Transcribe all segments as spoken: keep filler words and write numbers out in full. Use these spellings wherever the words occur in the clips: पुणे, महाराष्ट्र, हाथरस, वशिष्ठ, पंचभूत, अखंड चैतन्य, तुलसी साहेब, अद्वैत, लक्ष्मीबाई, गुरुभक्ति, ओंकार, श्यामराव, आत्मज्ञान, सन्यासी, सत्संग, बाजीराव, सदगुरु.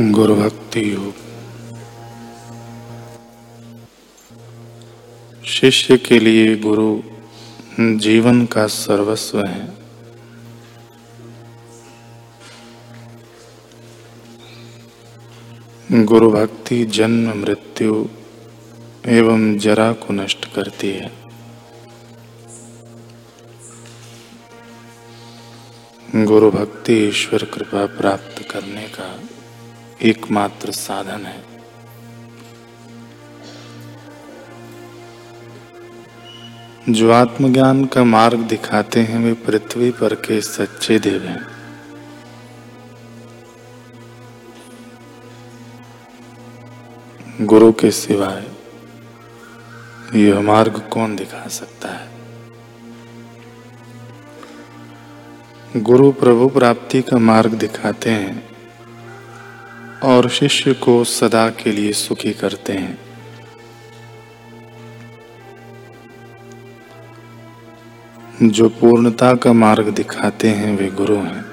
गुरुभक्ति योग। शिष्य के लिए गुरु जीवन का सर्वस्व है। गुरुभक्ति जन्म मृत्यु एवं जरा को नष्ट करती है। गुरु भक्ति ईश्वर कृपा प्राप्त करने का एकमात्र साधन है। जो आत्मज्ञान का मार्ग दिखाते हैं वे पृथ्वी पर के सच्चे देव हैं। गुरु के सिवाय यह मार्ग कौन दिखा सकता है। गुरु प्रभु प्राप्ति का मार्ग दिखाते हैं और शिष्य को सदा के लिए सुखी करते हैं। जो पूर्णता का मार्ग दिखाते हैं वे गुरु हैं।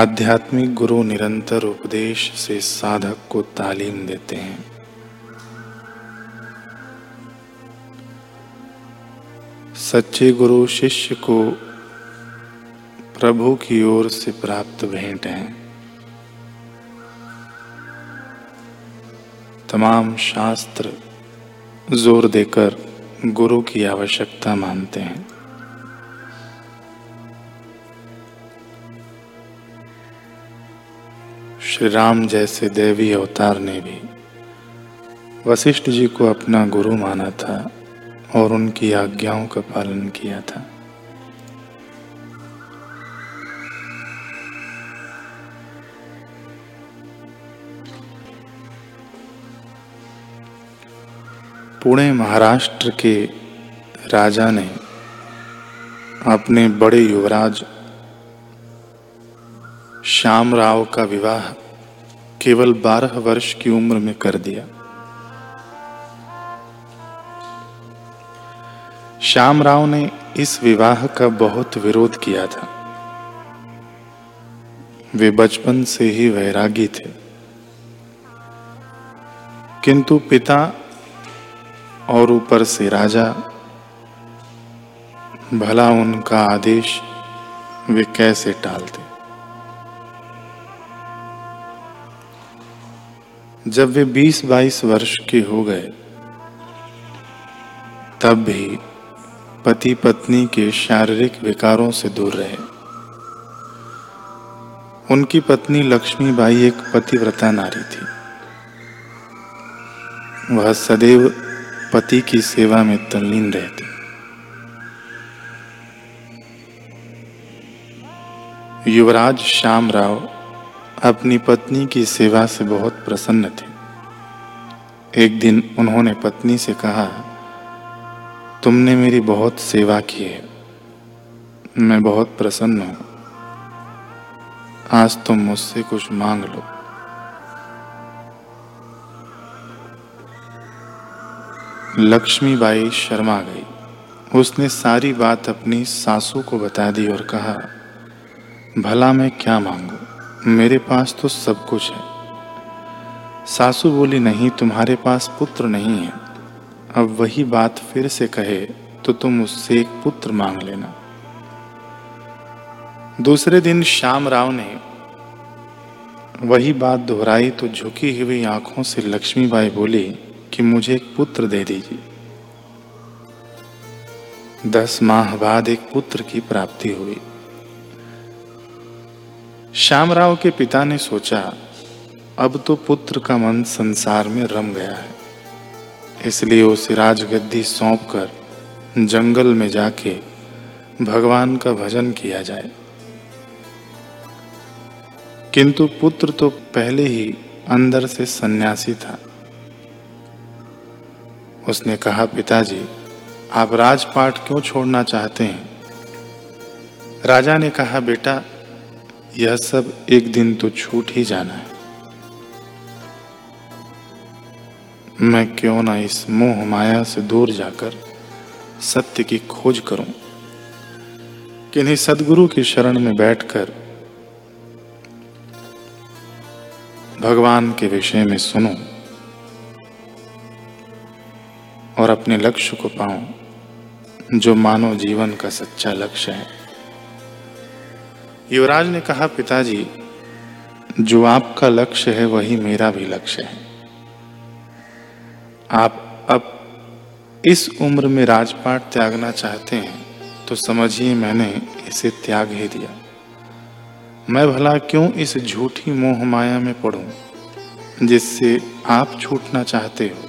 आध्यात्मिक गुरु निरंतर उपदेश से साधक को तालीम देते हैं। सच्चे गुरु शिष्य को प्रभु की ओर से प्राप्त भेंट हैं। तमाम शास्त्र जोर देकर गुरु की आवश्यकता मानते हैं। श्री राम जैसे देवी अवतार ने भी वशिष्ठ जी को अपना गुरु माना था और उनकी आज्ञाओं का पालन किया था। पुणे महाराष्ट्र के राजा ने अपने बड़े युवराज श्यामराव का विवाह केवल बारह वर्ष की उम्र में कर दिया। श्यामराव ने इस विवाह का बहुत विरोध किया था। वे बचपन से ही वैरागी थे, किंतु पिता और ऊपर से राजा, भला उनका आदेश वे कैसे टालते। जब वे बीस बाईस वर्ष के हो गए तब भी पति पत्नी के शारीरिक विकारों से दूर रहे। उनकी पत्नी लक्ष्मीबाई एक पतिव्रता नारी थी। वह सदैव पति की सेवा में तल्लीन रहती। युवराज श्यामराव अपनी पत्नी की सेवा से बहुत प्रसन्न थे। एक दिन उन्होंने पत्नी से कहा, तुमने मेरी बहुत सेवा की है, मैं बहुत प्रसन्न हूँ, आज तुम मुझसे कुछ मांग लो। लक्ष्मीबाई शर्मा गई। उसने सारी बात अपनी सासू को बता दी और कहा, भला मैं क्या मांगू, मेरे पास तो सब कुछ है। सासू बोली, नहीं, तुम्हारे पास पुत्र नहीं है। अब वही बात फिर से कहे तो तुम उससे एक पुत्र मांग लेना। दूसरे दिन श्यामराव ने वही बात दोहराई तो झुकी हुई आंखों से लक्ष्मीबाई बोली कि मुझे एक पुत्र दे दीजिए। दस माह बाद एक पुत्र की प्राप्ति हुई। श्यामराव के पिता ने सोचा, अब तो पुत्र का मन संसार में रम गया है, इसलिए उसे राजगद्दी सौंपकर जंगल में जाके भगवान का भजन किया जाए। किंतु पुत्र तो पहले ही अंदर से सन्यासी था। उसने कहा, पिताजी, आप राजपाट क्यों छोड़ना चाहते हैं? राजा ने कहा, बेटा, यह सब एक दिन तो छूट ही जाना है। मैं क्यों ना इस मोह माया से दूर जाकर सत्य की खोज करूं। किन्हीं सदगुरु की शरण में बैठकर भगवान के विषय में सुनो और अपने लक्ष्य को पाओ, जो मानव जीवन का सच्चा लक्ष्य है। युवराज ने कहा, पिताजी जो आपका लक्ष्य है वही मेरा भी लक्ष्य है। आप अब इस उम्र में राजपाट त्यागना चाहते हैं तो समझिए मैंने इसे त्याग ही दिया। मैं भला क्यों इस झूठी मोह माया में पड़ूं जिससे आप छूटना चाहते हो।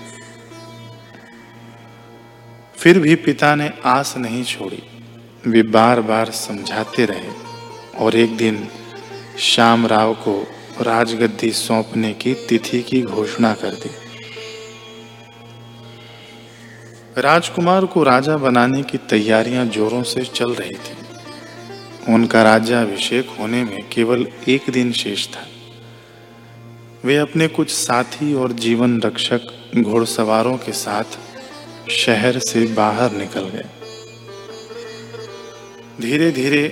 फिर भी पिता ने आस नहीं छोड़ी, वे बार बार समझाते रहे और एक दिन श्यामराव को राजगद्दी सौंपने की तिथि की घोषणा कर दी। राजकुमार को राजा बनाने की तैयारियां जोरों से चल रही थी। उनका राज्याभिषेक होने में केवल एक दिन शेष था। वे अपने कुछ साथी और जीवन रक्षक घोड़सवारों के साथ शहर से बाहर निकल गए। धीरे धीरे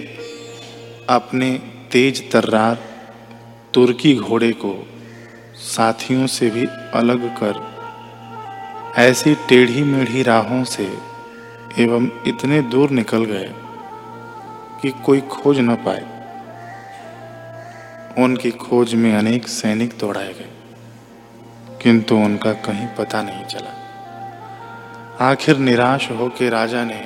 अपने तेज तर्रार तुर्की घोड़े को साथियों से भी अलग कर ऐसी टेढ़ी मेढ़ी राहों से एवं इतने दूर निकल गए कि कोई खोज न पाए। उनकी खोज में अनेक सैनिक दौड़ाए गए किंतु उनका कहीं पता नहीं चला। आखिर निराश होकर राजा ने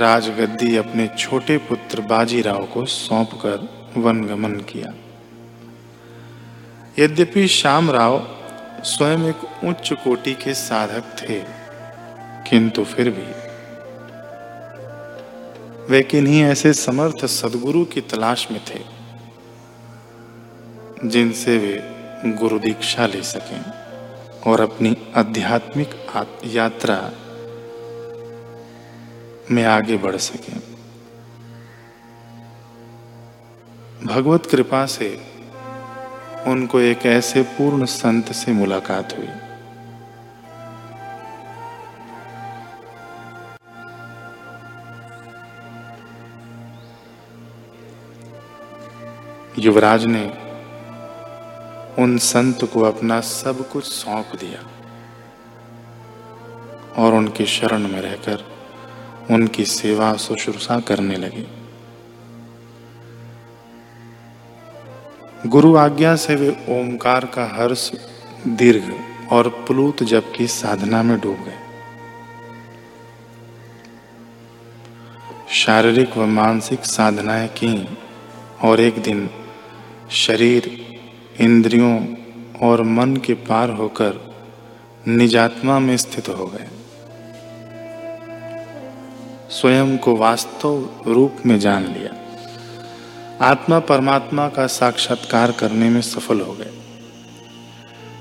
राजगद्दी अपने छोटे पुत्र बाजीराव को सौंपकर वनगमन किया। यद्यपि श्यामराव स्वयं एक उच्च कोटि के साधक थे किंतु फिर भी वे किन्हीं ऐसे समर्थ सदगुरु की तलाश में थे जिनसे वे गुरु दीक्षा ले सकें और अपनी आध्यात्मिक यात्रा में आगे बढ़ सकें। भगवत कृपा से उनको एक ऐसे पूर्ण संत से मुलाकात हुई। युवराज ने उन संत को अपना सब कुछ सौंप दिया और उनकी शरण में रहकर उनकी सेवा शुश्रूषा करने लगे। गुरु आज्ञा से वे ओंकार का हर्ष, दीर्घ और प्लूत जप की साधना में डूब गए। शारीरिक व मानसिक साधनाएं की और एक दिन शरीर, इंद्रियों और मन के पार होकर निजात्मा में स्थित हो गए। स्वयं को वास्तव रूप में जान लिया। आत्मा परमात्मा का साक्षात्कार करने में सफल हो गए।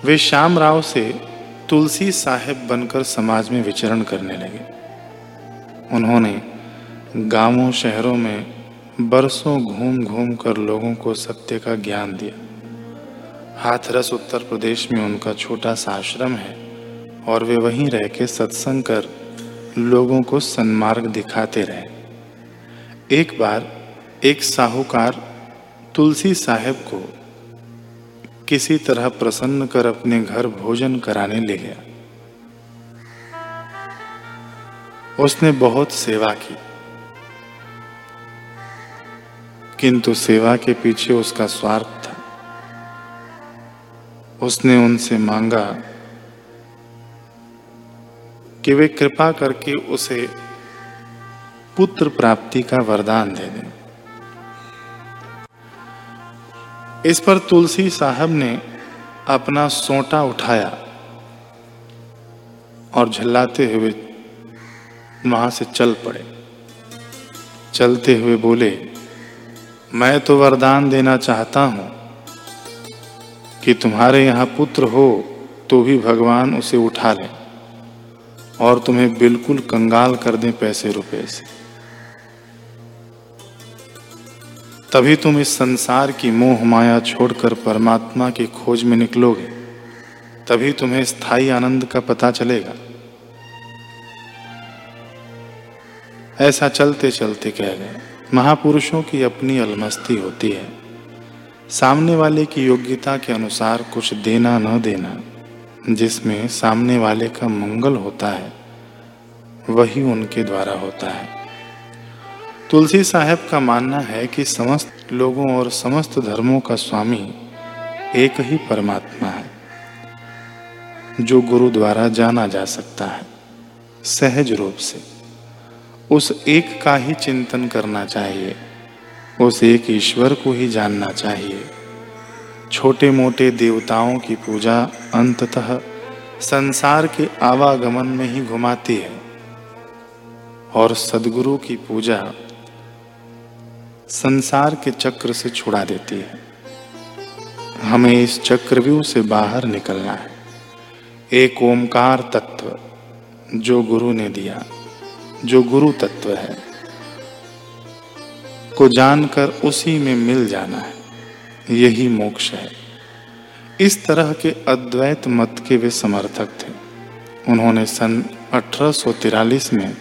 वे श्यामराव से तुलसी साहेब बनकर समाज में विचरण करने लगे। उन्होंने गांवों शहरों में बरसों घूम घूम कर लोगों को सत्य का ज्ञान दिया। हाथरस उत्तर प्रदेश में उनका छोटा सा आश्रम है और वे वहीं रह के सत्संग कर लोगों को सन्मार्ग दिखाते रहे। एक बार एक साहूकार तुलसी साहेब को किसी तरह प्रसन्न कर अपने घर भोजन कराने ले गया। उसने बहुत सेवा की किंतु सेवा के पीछे उसका स्वार्थ था। उसने उनसे मांगा कि वे कृपा करके उसे पुत्र प्राप्ति का वरदान दे दें। इस पर तुलसी साहब ने अपना सोंटा उठाया और झल्लाते हुए वहां से चल पड़े। चलते हुए बोले, मैं तो वरदान देना चाहता हूं कि तुम्हारे यहाँ पुत्र हो तो भी भगवान उसे उठा ले और तुम्हें बिल्कुल कंगाल कर दें पैसे रुपए से। तभी तुम इस संसार की मोह माया छोड़कर परमात्मा की खोज में निकलोगे। तभी तुम्हें स्थायी आनंद का पता चलेगा। ऐसा चलते चलते कह गए। महापुरुषों की अपनी अलमस्ती होती है। सामने वाले की योग्यता के अनुसार कुछ देना न देना, जिसमें सामने वाले का मंगल होता है वही उनके द्वारा होता है। तुलसी साहेब का मानना है कि समस्त लोगों और समस्त धर्मों का स्वामी एक ही परमात्मा है, जो गुरु द्वारा जाना जा सकता है सहज रूप से। उस एक का ही चिंतन करना चाहिए, उस एक ईश्वर को ही जानना चाहिए। छोटे मोटे देवताओं की पूजा अंततः संसार के आवागमन में ही घुमाती है और सदगुरु की पूजा संसार के चक्र से छुड़ा देती है। हमें इस चक्रव्यूह से बाहर निकलना है। एक ओंकार तत्व जो गुरु ने दिया, जो गुरु तत्व है, को जानकर उसी में मिल जाना है, यही मोक्ष है। इस तरह के अद्वैत मत के वे समर्थक थे। उन्होंने सन अठारह सौ तिरालीस में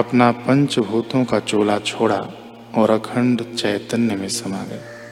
अपना पंचभूतों का चोला छोड़ा और अखंड चैतन्य में समा गए।